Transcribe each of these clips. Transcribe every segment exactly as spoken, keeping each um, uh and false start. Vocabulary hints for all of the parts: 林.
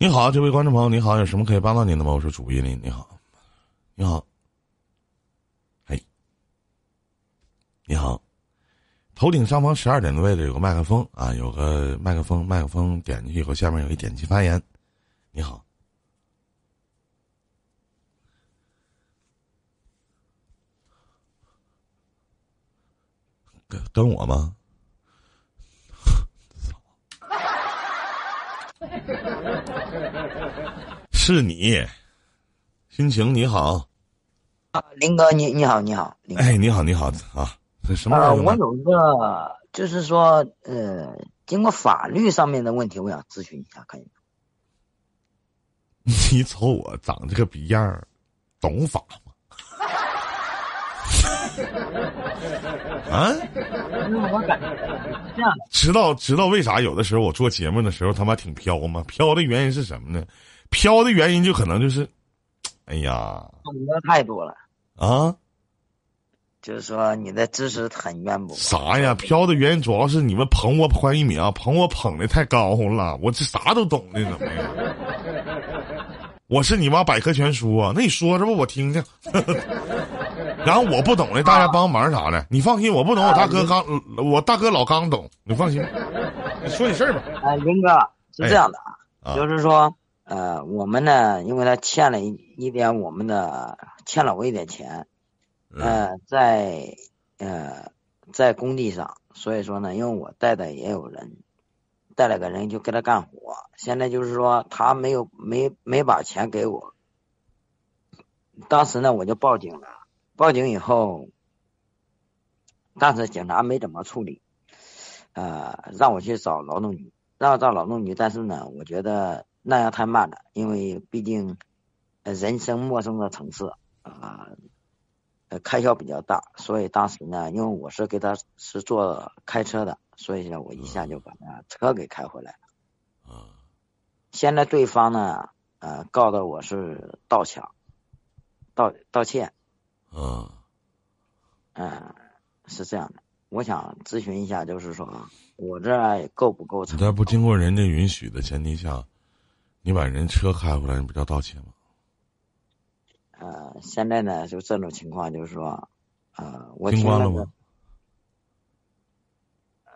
你好，这位观众朋友，你好，有什么可以帮到您的吗？我是主播林，你好，你好，哎，你好，头顶上方十二点的位置有个麦克风啊，有个麦克风，麦克风点进去以后，下面有一点击发言。你好，跟跟我吗？是你，心情你好啊，林哥，你你好，你好，哎，你好，你好啊，什么、呃？我有一个，就是说，呃，经过法律上面的问题，我想咨询一下，可以吗？你瞅我长这个逼样，懂法吗？啊！我感觉这样，知道知道为啥有的时候我做节目的时候他妈挺飘吗？飘的原因是什么呢？飘的原因就可能就是，哎呀，懂得太多了啊！就是说你的知识很渊博。啥呀？飘的原因主要是你们捧我捧一米啊，捧我捧的太高了，我这啥都懂的怎么样？我是你妈百科全书啊！那你说这不我听听。然后我不懂的，大家帮忙啥的，你放心，我不懂。我大哥刚，我大哥老刚懂，你放心。你说你事儿吧。哎、呃，林哥是这样的啊，哎、就是说，呃，我们呢，因为他欠了一一点，我们的欠了我一点钱，呃，在呃在工地上，所以说呢，因为我带的也有人，带了个人就给他干活。现在就是说他没有没没把钱给我，当时呢我就报警了。报警以后，但是警察没怎么处理，呃，让我去找劳动局，让我找劳动局，但是呢，我觉得那样太慢了，因为毕竟人生陌生的城市啊，呃，开销比较大，所以当时呢，因为我是给他是做开车的，所以呢，我一下就把他车给开回来了。啊，现在对方呢，呃，告的我是盗抢、盗盗窃。嗯，嗯，是这样的，我想咨询一下，就是说我这够不够？你在不经过人家允许的前提下，你把人车开回来，你不叫盗窃吗？呃，现在呢，就这种情况，就是说，呃，我听关了吗？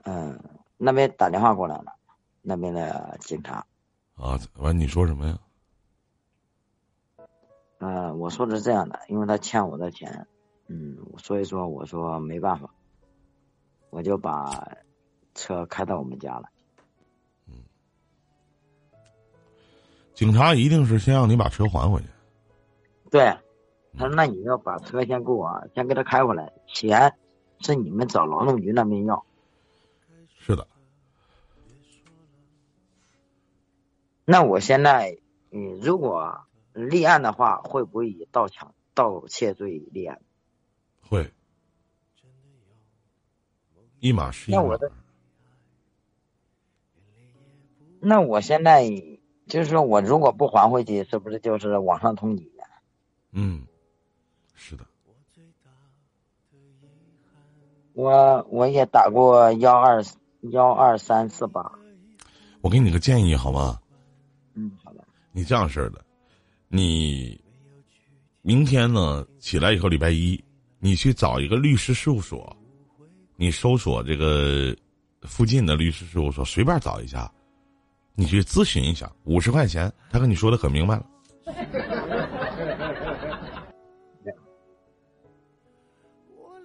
嗯、呃，那边打电话过来了，那边的警察。啊，完你说什么呀？呃，我说的是这样的，因为他欠我的钱，嗯，所以说我说没办法，我就把车开到我们家了。嗯，警察一定是先让你把车还回去。对，他说那你要把车先给我，先给他开回来，钱是你们找劳动局那边要。是的。那我现在，嗯，如果立案的话，会不会以盗抢、盗窃罪立案？会，一码是一码。那我的，那我现在就是说，我如果不还回去，是不是就是网上通缉呀？嗯，是的。我我也打过幺二幺二三四八。我给你个建议好吗？嗯，好的。你这样式的。你明天呢起来以后，礼拜一你去找一个律师事务所，你搜索这个附近的律师事务所，随便找一下，你去咨询一下，五十块钱，他跟你说的可明白了。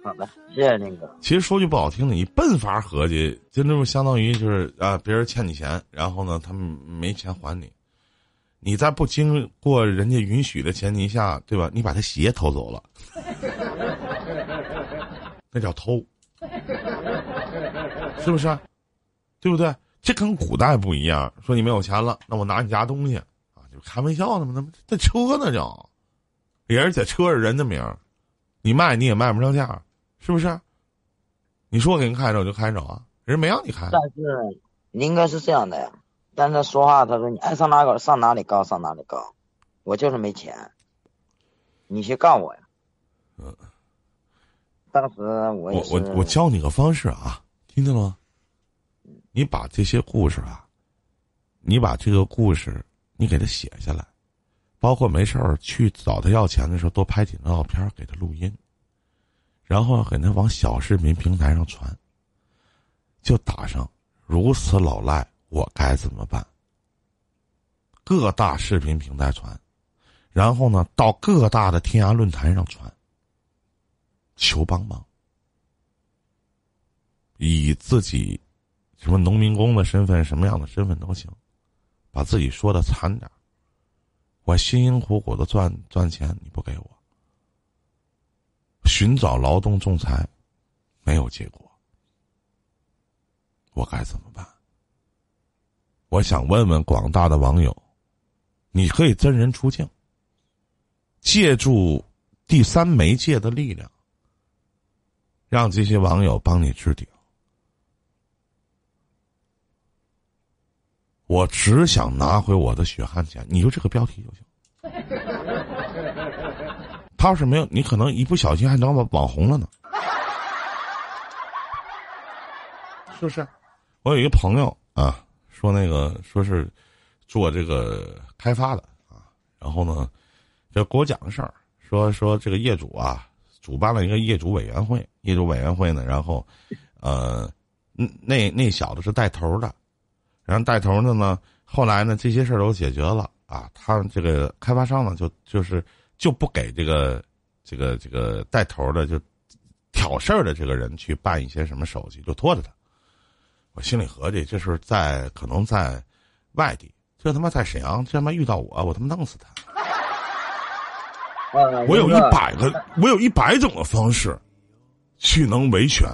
好的，谢谢那个。其实说句不好听的，你笨法合计，就那么相当于就是啊，别人欠你钱，然后呢，他们没钱还你。你在不经过人家允许的前提下，对吧？你把他鞋偷走了，那叫偷，是不是？对不对？这跟古代不一样。说你没有钱了，那我拿你家东西啊，就开玩笑呢嘛。那么这车呢叫，而且车是人的名，你卖你也卖不上价，是不是？你说给人开着我就开着啊，人没让你开。但是你应该是这样的呀。但是说话，他说你爱上哪个上哪里高上哪里高，我就是没钱，你去告我呀。嗯，当时我我我我教你个方式啊，听见了吗？你把这些故事啊，你把这个故事，你给他写下来，包括没事去找他要钱的时候，多拍几张照片给他录音，然后给他往小视频平台上传，就打上如此老赖我该怎么办，各大视频平台传，然后呢到各大的天涯论坛上传，求帮忙，以自己什么农民工的身份，什么样的身份都行，把自己说的惨点，我辛辛苦苦的赚赚钱你不给我，寻找劳动仲裁没有结果，我该怎么办？我想问问广大的网友，你可以真人出镜，借助第三媒介的力量，让这些网友帮你置顶。我只想拿回我的血汗钱，你就这个标题就行。他要是没有，你可能一不小心还能网红了呢，是不是？我有一个朋友啊，说那个说是做这个开发的啊，然后呢，就给我讲个事儿，说说这个业主啊，主办了一个业主委员会，业主委员会呢，然后，呃，那那小子是带头的。然后带头的呢，后来呢，这些事儿都解决了啊。他这个开发商呢，就就是就不给这个这个这个带头的就挑事儿的这个人去办一些什么手续，就拖着他。我心里合计，这是在可能在外地，这他妈在沈阳，这他妈遇到我，我他妈弄死他。我有一百个，我有一百种的方式去能维权，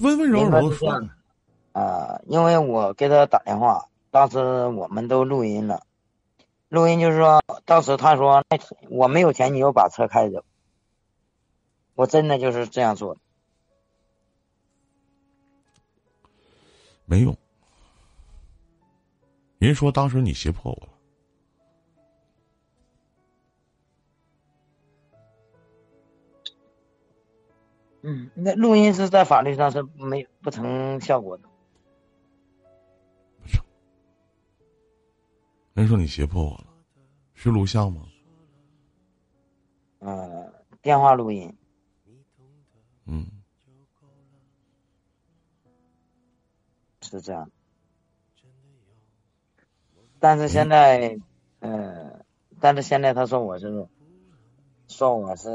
温温柔柔的说。啊、呃，因为我给他打电话，当时我们都录音了，录音就是说，当时他说，那我没有钱，你就把车开走。我真的就是这样做的，没用。人说当时你胁迫我了，嗯，那录音是在法律上是没不成效果的。人说你胁迫我了，是录像吗？嗯、呃，电话录音。嗯，是这样。但是现在，嗯、呃，但是现在他说我是，说我是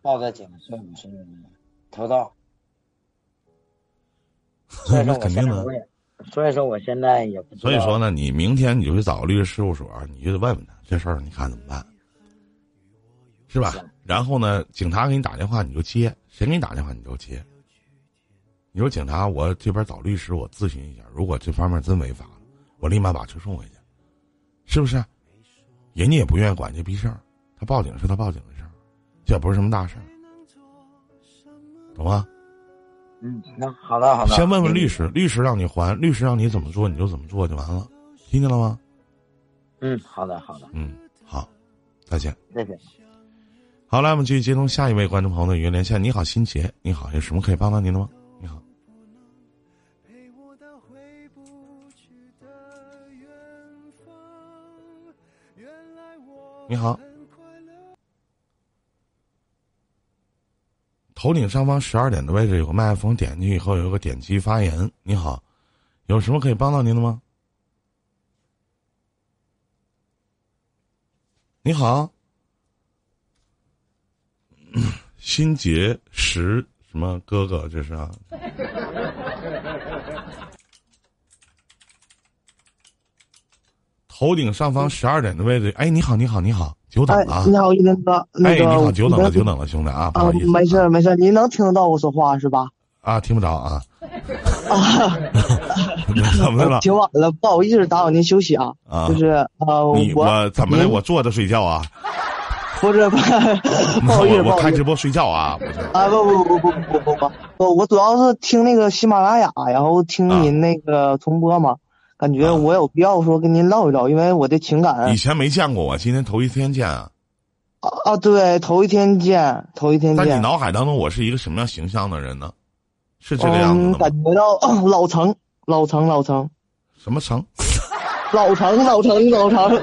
抱着警，说我是偷盗。所以说我现在我也。所以说我现在也不知道，所以说呢，你明天你就去找个律师事务所，你就得问问他这事儿你看怎么办，是吧？然后呢，警察给你打电话你就接，谁给你打电话你就接。你说警察，我这边找律师，我咨询一下，如果这方面真违法了，我立马把车送回去，是不是？人家也不愿意管这逼事儿，他报警是他报警的事儿，这也不是什么大事儿，懂吗？嗯，那好了好了，先问问律师，律师让你还，律师让你怎么做你就怎么做就完了，听见了吗？嗯，好的好的，嗯，好，再见再见。好了，我们继续接通下一位观众朋友的语音连线。你好，新杰，你好，有什么可以帮到您的吗？你好。你好。头顶上方十二点的位置有个麦克风，点进去以后有个点击发言。你好，有什么可以帮到您的吗？你好，新杰石什么哥哥这是啊？头顶上方十二点的位置，哎，你好，你好，你好。久等了、啊哎，你好，一林哥。哎，你好，久等了，久等了，兄弟啊，不好意思。啊、没事没事，您能听得到我说话是吧？啊，听不着啊。啊，怎么了？挺晚了，不好意思打扰您休息啊。啊，就是呃，你我怎么的？我坐着睡觉啊。不是，不好意思，我开直播睡觉啊。啊，不不不不不不不不，我主要是听那个喜马拉雅，然后听您那个重播嘛。啊，感觉我有必要说跟您唠一唠，因为我的情感以前没见过我，今天头一天见啊！啊，对，头一天见，头一天见。在你脑海当中，我是一个什么样形象的人呢？是这个样子的吗？嗯，感觉到、哦、老成，老成，老成。什么成？老成老成老成。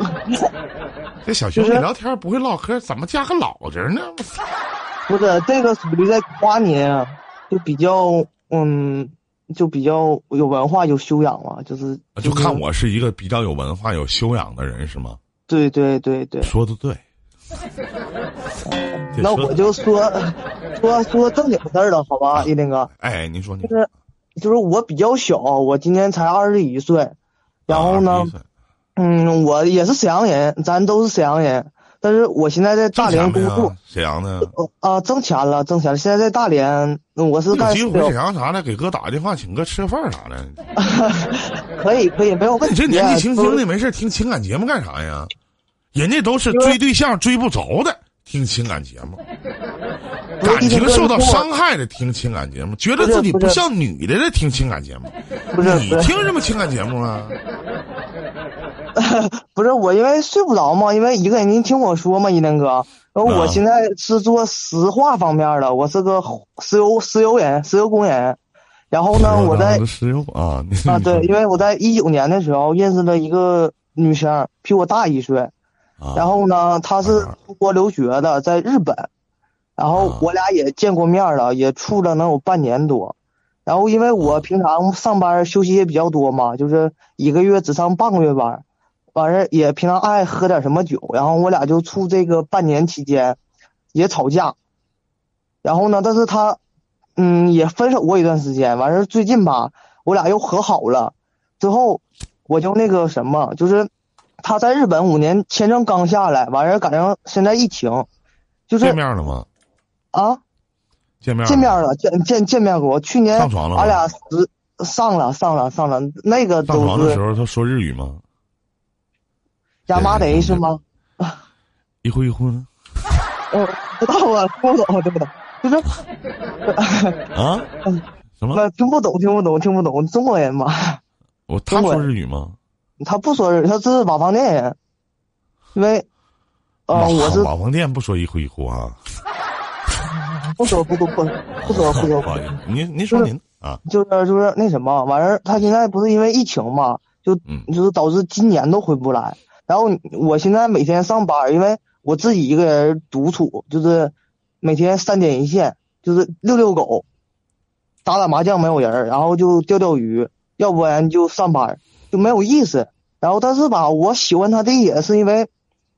这小兄弟聊天不会唠嗑，怎么加个老字呢？不是，这个属于在夸你啊，就比较嗯，就比较有文化有修养嘛，就是就看我是一个比较有文化有修养的人是吗？对对对对，说的对。那我就说说说正经事儿了，好吧，一林哥。哎，您说您就是就是我比较小，我今年才二十一岁，然后呢，嗯，我也是沈阳人，咱都是沈阳人，但是我现在在大连工作。沈阳的啊，挣钱了，挣钱了，现在在大连，我是干。有机会沈阳啥的，给哥打个电话，请哥吃饭啥的。可以可以，没有问题。你这年纪轻轻的，没事听情感节目干啥呀？人家都是追对象追不着的听情感节目，感情受到伤害的听情感节目，觉得自己不像女的的听情感节目，不是你听什么情感节目啊？不是我因为睡不着嘛，因为一个您听我说嘛，一林哥，然后我现在是做石化方面的，我是个石油石油人，石油工人。然后呢，我在石油啊啊对，因为我在一九年的时候认识了一个女生，比我大一岁。然后呢，他是出国留学的，在日本，然后我俩也见过面了，也处了能有半年多。然后因为我平常上班休息也比较多嘛，就是一个月只上半个月班，完事也平常爱喝点什么酒。然后我俩就处这个半年期间也吵架，然后呢，但是他嗯也分手过一段时间。完事最近吧，我俩又和好了。之后我就那个什么，就是。他在日本五年签证刚下来，完事赶上现在疫情，就是见面了吗？啊，见面了见面了见见见面过。去年上床了，俺俩十上了上了上了那个都是。上床的时候他说日语吗？亚麻得是吗？一呼一呼呢？嗯，不知道啊，听不懂，听不懂，就是啊，什么？听不懂，听不懂，听不懂，中国人嘛。我他说日语吗？他不说，他是瓦房店人，因为，呃，我是瓦房店不说一呼一呼啊，不说不不不不说不说，您您说您啊，就是就是那什么，完事儿他现在不是因为疫情嘛，就就是导致今年都回不来。然后我现在每天上班，因为我自己一个人独处，就是每天三点一线，就是遛遛狗，打打麻将没有人，然后就钓钓鱼，要不然就上班。就没有意思，然后但是吧，我喜欢他的也是因为，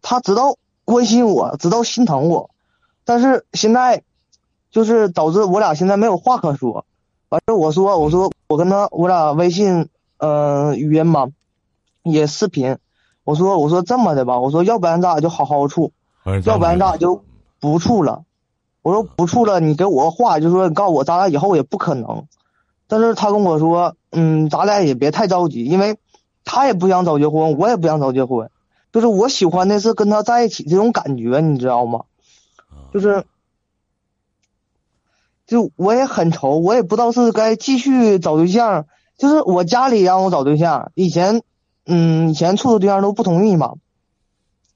他知道关心我，知道心疼我，但是现在，就是导致我俩现在没有话可说。完事我说我说我跟他我俩微信呃语音嘛，也视频，我说我说这么的吧，我说要不然咱俩就好好处，要不然咱俩就不处了，我说不处了，你给我话就说你告诉我咱俩以后也不可能，但是他跟我说嗯咱俩也别太着急，因为。他也不想早结婚，我也不想早结婚，就是我喜欢的是跟他在一起这种感觉，你知道吗？就是，就我也很愁，我也不知道是该继续找对象。就是我家里让我找对象，以前，嗯，以前处的对象都不同意嘛，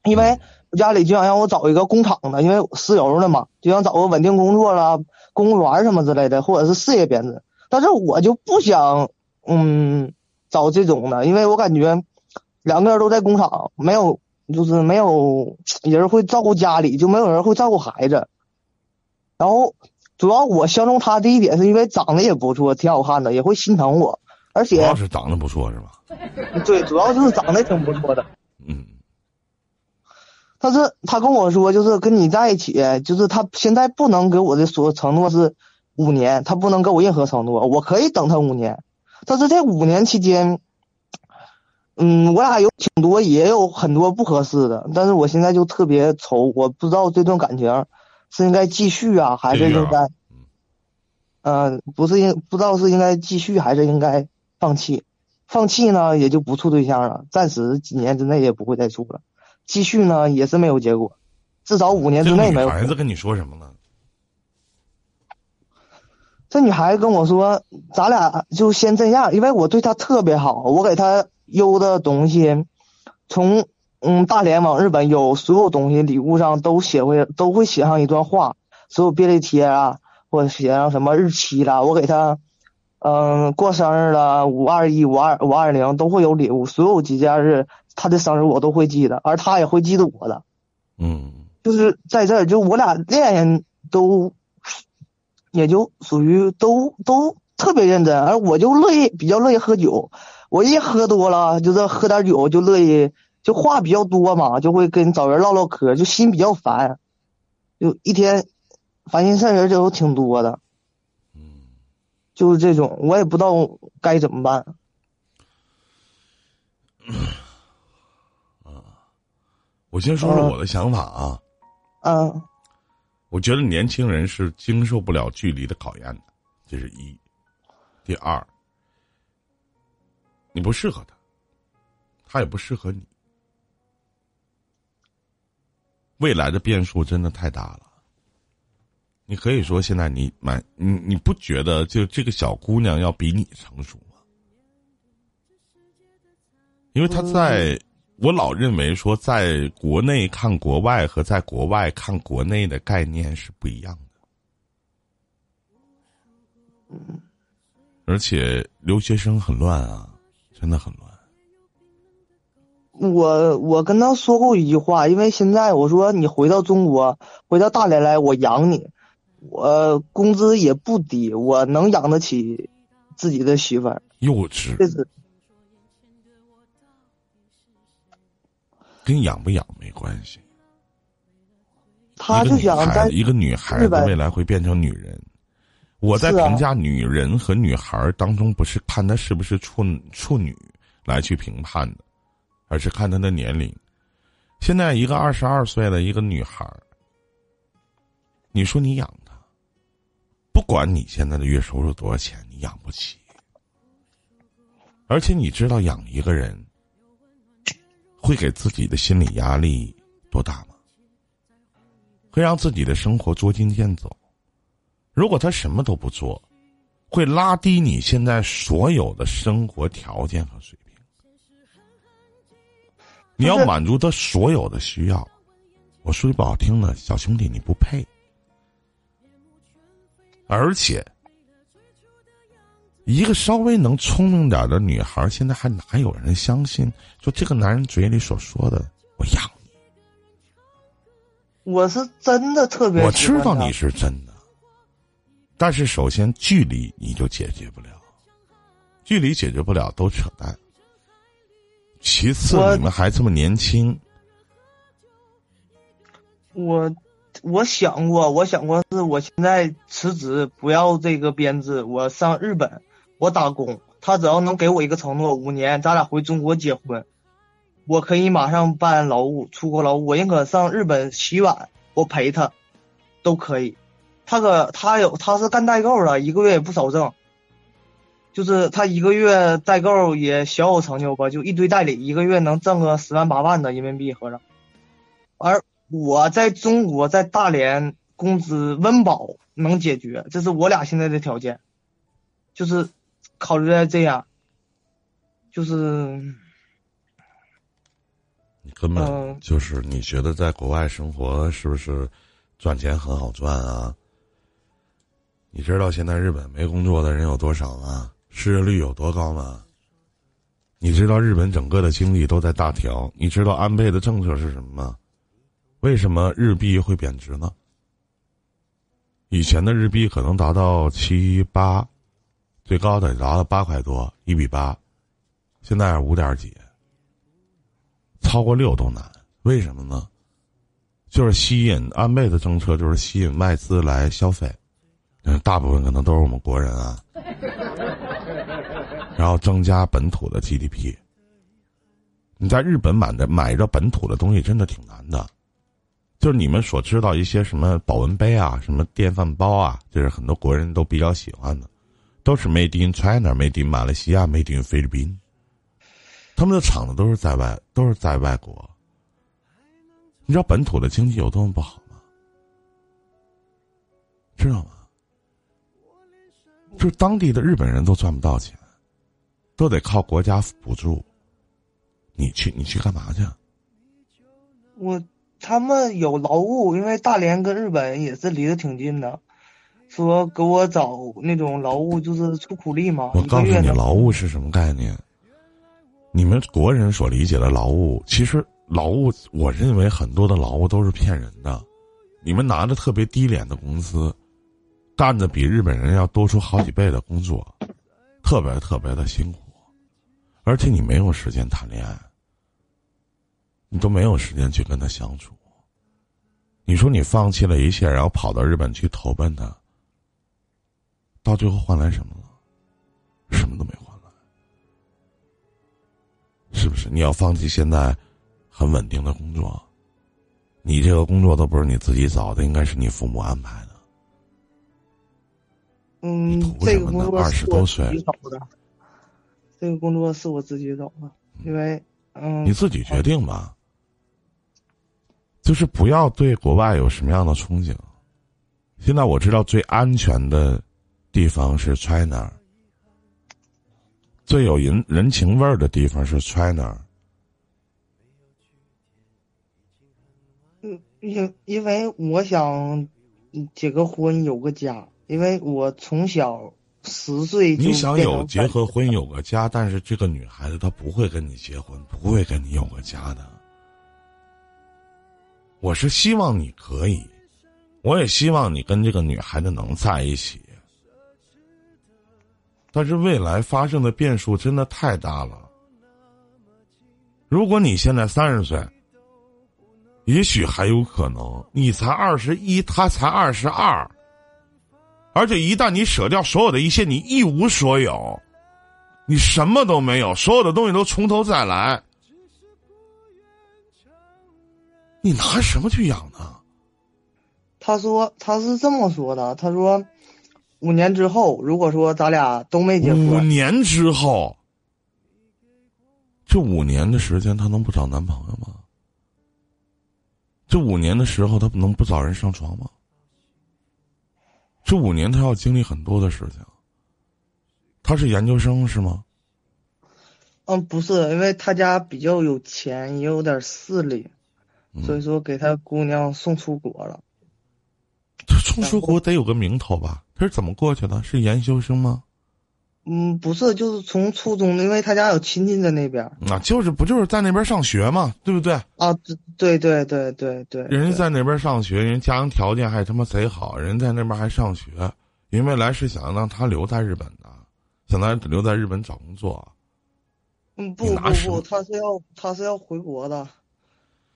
因为我家里就想让我找一个工厂的，因为石油的嘛，就想找个稳定工作啦、公务员什么之类的，或者是事业编制。但是我就不想，嗯。找这种的，因为我感觉两个人都在工厂，没有就是没有人会照顾家里，就没有人会照顾孩子。然后主要我相中他第一点是因为长得也不错，挺好看的，也会心疼我，而且主要是长得不错是吧？对，主要就是长得挺不错的。嗯。但是他跟我说，就是跟你在一起，就是他现在不能给我的所承诺是五年，他不能给我任何承诺，我可以等他五年。但是这五年期间，嗯，我俩有挺多，也有很多不合适的。但是我现在就特别愁，我不知道这段感情是应该继续啊，还是应该，嗯、呃，不是应不知道是应该继续还是应该放弃。放弃呢，也就不处对象了，暂时几年之内也不会再处了。继续呢，也是没有结果，至少五年之内没有。这女孩子跟你说什么呢？这女孩跟我说咱俩就先这样，因为我对她特别好，我给她邮的东西从嗯大连往日本邮，所有东西礼物上都写会都会写上一段话，所有便利贴啊，或者写上什么日期啦，我给她嗯，过生日了，五二一、五二五二零都会有礼物，所有节假日他的生日我都会记得，而他也会记得我的。嗯，就是在这儿，就我俩恋爱都也就属于都都特别认真，而我就乐意比较乐意喝酒，我一喝多了就是喝点酒就乐意，就话比较多嘛，就会跟找人唠唠嗑，就心比较烦，就一天烦心事儿就挺多的。就是这种，我也不知道该怎么办。啊，我先说说我的想法啊。嗯、啊啊，我觉得年轻人是经受不了距离的考验的，这是一。第二，你不适合他，他也不适合你。未来的变数真的太大了。你可以说，现在你买你你不觉得就这个小姑娘要比你成熟吗？因为她在我老认为说，在国内看国外和在国外看国内的概念是不一样的，而且留学生很乱啊，真的很乱。我我跟他说过一句话，因为现在我说你回到中国，回到大连来，我养你。我工资也不低，我能养得起自己的媳妇儿。幼稚，跟养不养没关系。他就想在一个女孩子未来会变成女人。我在评价女人和女孩当中，不是看她是不是处处女来去评判的，而是看她的年龄。现在一个二十二岁的一个女孩。你说你养他，不管你现在的月收入多少钱，你养不起。而且你知道养一个人会给自己的心理压力多大吗？会让自己的生活捉襟见肘。如果他什么都不做，会拉低你现在所有的生活条件和水平。你要满足他所有的需要。我说句不好听的，小兄弟，你不配。而且一个稍微能聪明点的女孩，现在还哪有人相信就这个男人嘴里所说的我养你？我是真的特别，我知道你是真的，但是首先距离你就解决不了，距离解决不了都扯淡。其次你们还这么年轻。我我想过，我想过是我现在辞职，不要这个编制，我上日本，我打工。他只要能给我一个承诺，五年，咱俩回中国结婚，我可以马上办劳务，出国劳务。我宁可上日本洗碗，我陪他，都可以。他可他有他是干代购的，一个月也不少挣，就是他一个月代购也小有成就吧，就一堆代理，一个月能挣个十万八万的人民币合着，而。我在中国，在大连工资温饱能解决，这是我俩现在的条件，就是考虑在这样，就是你根本就是你觉得在国外生活是不是赚钱很好赚啊？你知道现在日本没工作的人有多少吗？失业率有多高吗？你知道日本整个的经济都在大调，你知道安倍的政策是什么吗？为什么日币会贬值呢？以前的日币可能达到七八，最高的达到八块多，一比八，现在五点几，超过六都难。为什么呢？就是吸引安倍的政策，就是吸引外资来消费，大部分可能都是我们国人啊，然后增加本土的 G D P。你在日本买的买着本土的东西真的挺难的。就是你们所知道一些什么保温杯啊，什么电饭煲啊，就是很多国人都比较喜欢的，都是 made in China、made in 马来西亚、made in 菲律宾。他们的厂子都是在外，都是在外国。你知道本土的经济有多么不好吗？知道吗？就是当地的日本人都赚不到钱，都得靠国家补助。你去，你去干嘛去？我。他们有劳务，因为大连跟日本也是离得挺近的，说给我找那种劳务，就是出苦力嘛。我告诉你，劳务是什么概念？你们国人所理解的劳务，其实劳务，我认为很多的劳务都是骗人的。你们拿着特别低廉的工资，干的比日本人要多出好几倍的工作，特别特别的辛苦，而且你没有时间谈恋爱，你都没有时间去跟他相处。你说你放弃了一切，然后跑到日本去投奔他，到最后换来什么了？什么都没换来，是不是？你要放弃现在很稳定的工作，你这个工作都不是你自己找的，应该是你父母安排的。嗯，这个工作二十多岁找的，这个工作是我自己找的，因为嗯，你自己决定吧。就是不要对国外有什么样的憧憬。现在我知道最安全的地方是 China， 最有人人情味儿的地方是 China。嗯，因因为我想结个婚有个家。因为我从小十岁就，你想有结合婚有个家，但是这个女孩子她不会跟你结婚，不会跟你有个家的。我是希望你可以，我也希望你跟这个女孩子能在一起，但是未来发生的变数真的太大了。如果你现在三十岁，也许还有可能，你才二十一，她才二十二。而且一旦你舍掉所有的一切，你一无所有，你什么都没有，所有的东西都从头再来，你拿什么去养呢？他说他是这么说的，他说五年之后，如果说咱俩都没结婚，五年之后，这五年的时间他能不找男朋友吗？这五年的时候他能不找人上床吗？这五年他要经历很多的事情。他是研究生是吗？嗯，不是，因为他家比较有钱，也有点势力，嗯、所以说给他姑娘送出国了。他送出国得有个名头吧？他是怎么过去的？是研究生吗？嗯，不是，就是从初中，因为他家有亲戚在那边。那就是不就是在那边上学嘛，对不对？啊，对对对对对。人家在那边上学，人家家庭条件还他妈贼好，人家在那边还上学，因为来是想让他留在日本的，想让他留在日本找工作。嗯，不不不，他是要他是要回国的，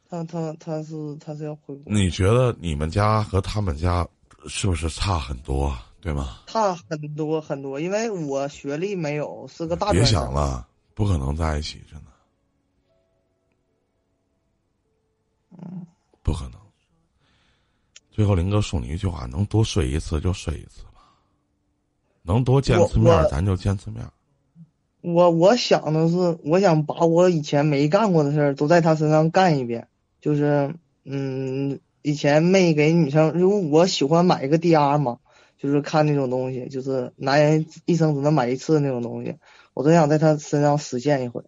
他他他是他是要回国。你觉得你们家和他们家是不是差很多？对吗？差很多很多，因为我学历没有，是个大专生。别想了，不可能在一起，真的。嗯，不可能。最后，林哥送你一句话：能多睡一次就睡一次吧，能多见次面咱就见次面。我我想的是，我想把我以前没干过的事儿都在他身上干一遍，就是嗯，以前没给女生，因为我喜欢买一个 D R 嘛。就是看那种东西，就是男人一生只能买一次那种东西，我都想在他身上实现一回。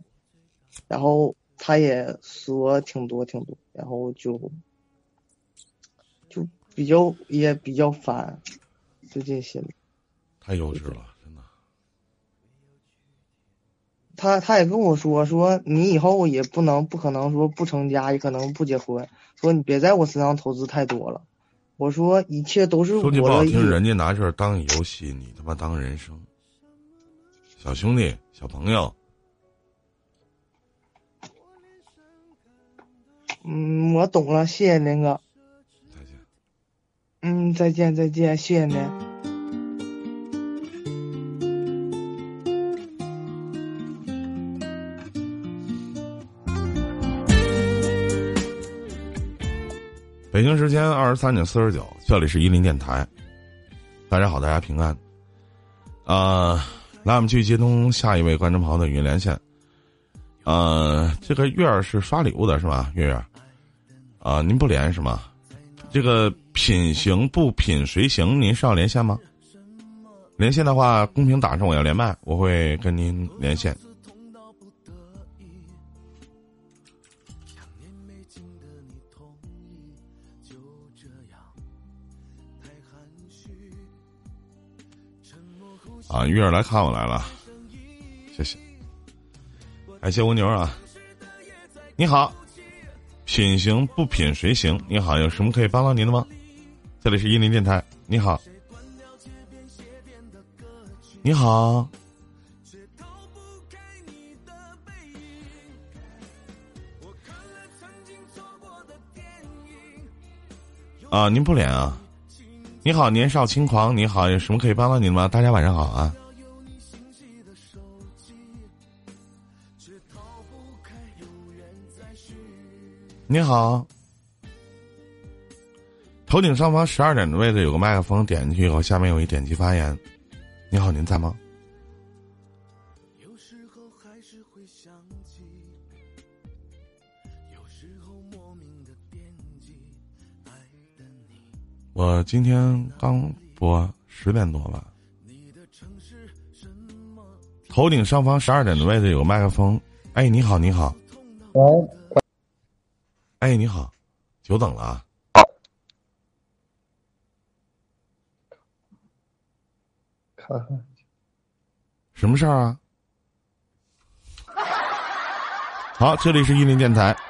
然后他也说挺多挺多，然后就就比较也比较烦，就这些。太幼稚了，真的。他他也跟我说说，你以后也不能不可能说不成家，也可能不结婚，说你别在我身上投资太多了。我说一切都是我的。说句不好听，人家拿这当游戏，你他妈当人生。小兄弟，小朋友。嗯，我懂了，谢谢林哥。再见。嗯，再见再见，谢谢您。北京时间二十三点四十九，这里是伊林电台。大家好，大家平安。呃，来，我们去接通下一位观众朋友的语音连线。呃，这个月儿是刷礼物的是吧？月月，啊、呃，您不连是吗？这个品行不品谁行？您是要连线吗？连线的话，公屏打上我要连麦，我会跟您连线。啊，月儿来看我来了，谢谢，感谢蜗牛啊。你好，品行不品谁行？你好，有什么可以帮到您的吗？这里是一零电台，你好，你好。啊，您不脸啊！你好，年少轻狂，你好，有什么可以帮到您吗？大家晚上好啊！你好，头顶上方十二点的位置有个麦克风，点进去以后，下面有一点击发言。你好，您在吗？我今天刚播十点多吧。头顶上方十二点的位置有个麦克风。哎，你好，你好。哎，你好，久等了啊。看看，什么事儿啊？好，这里是一零电台，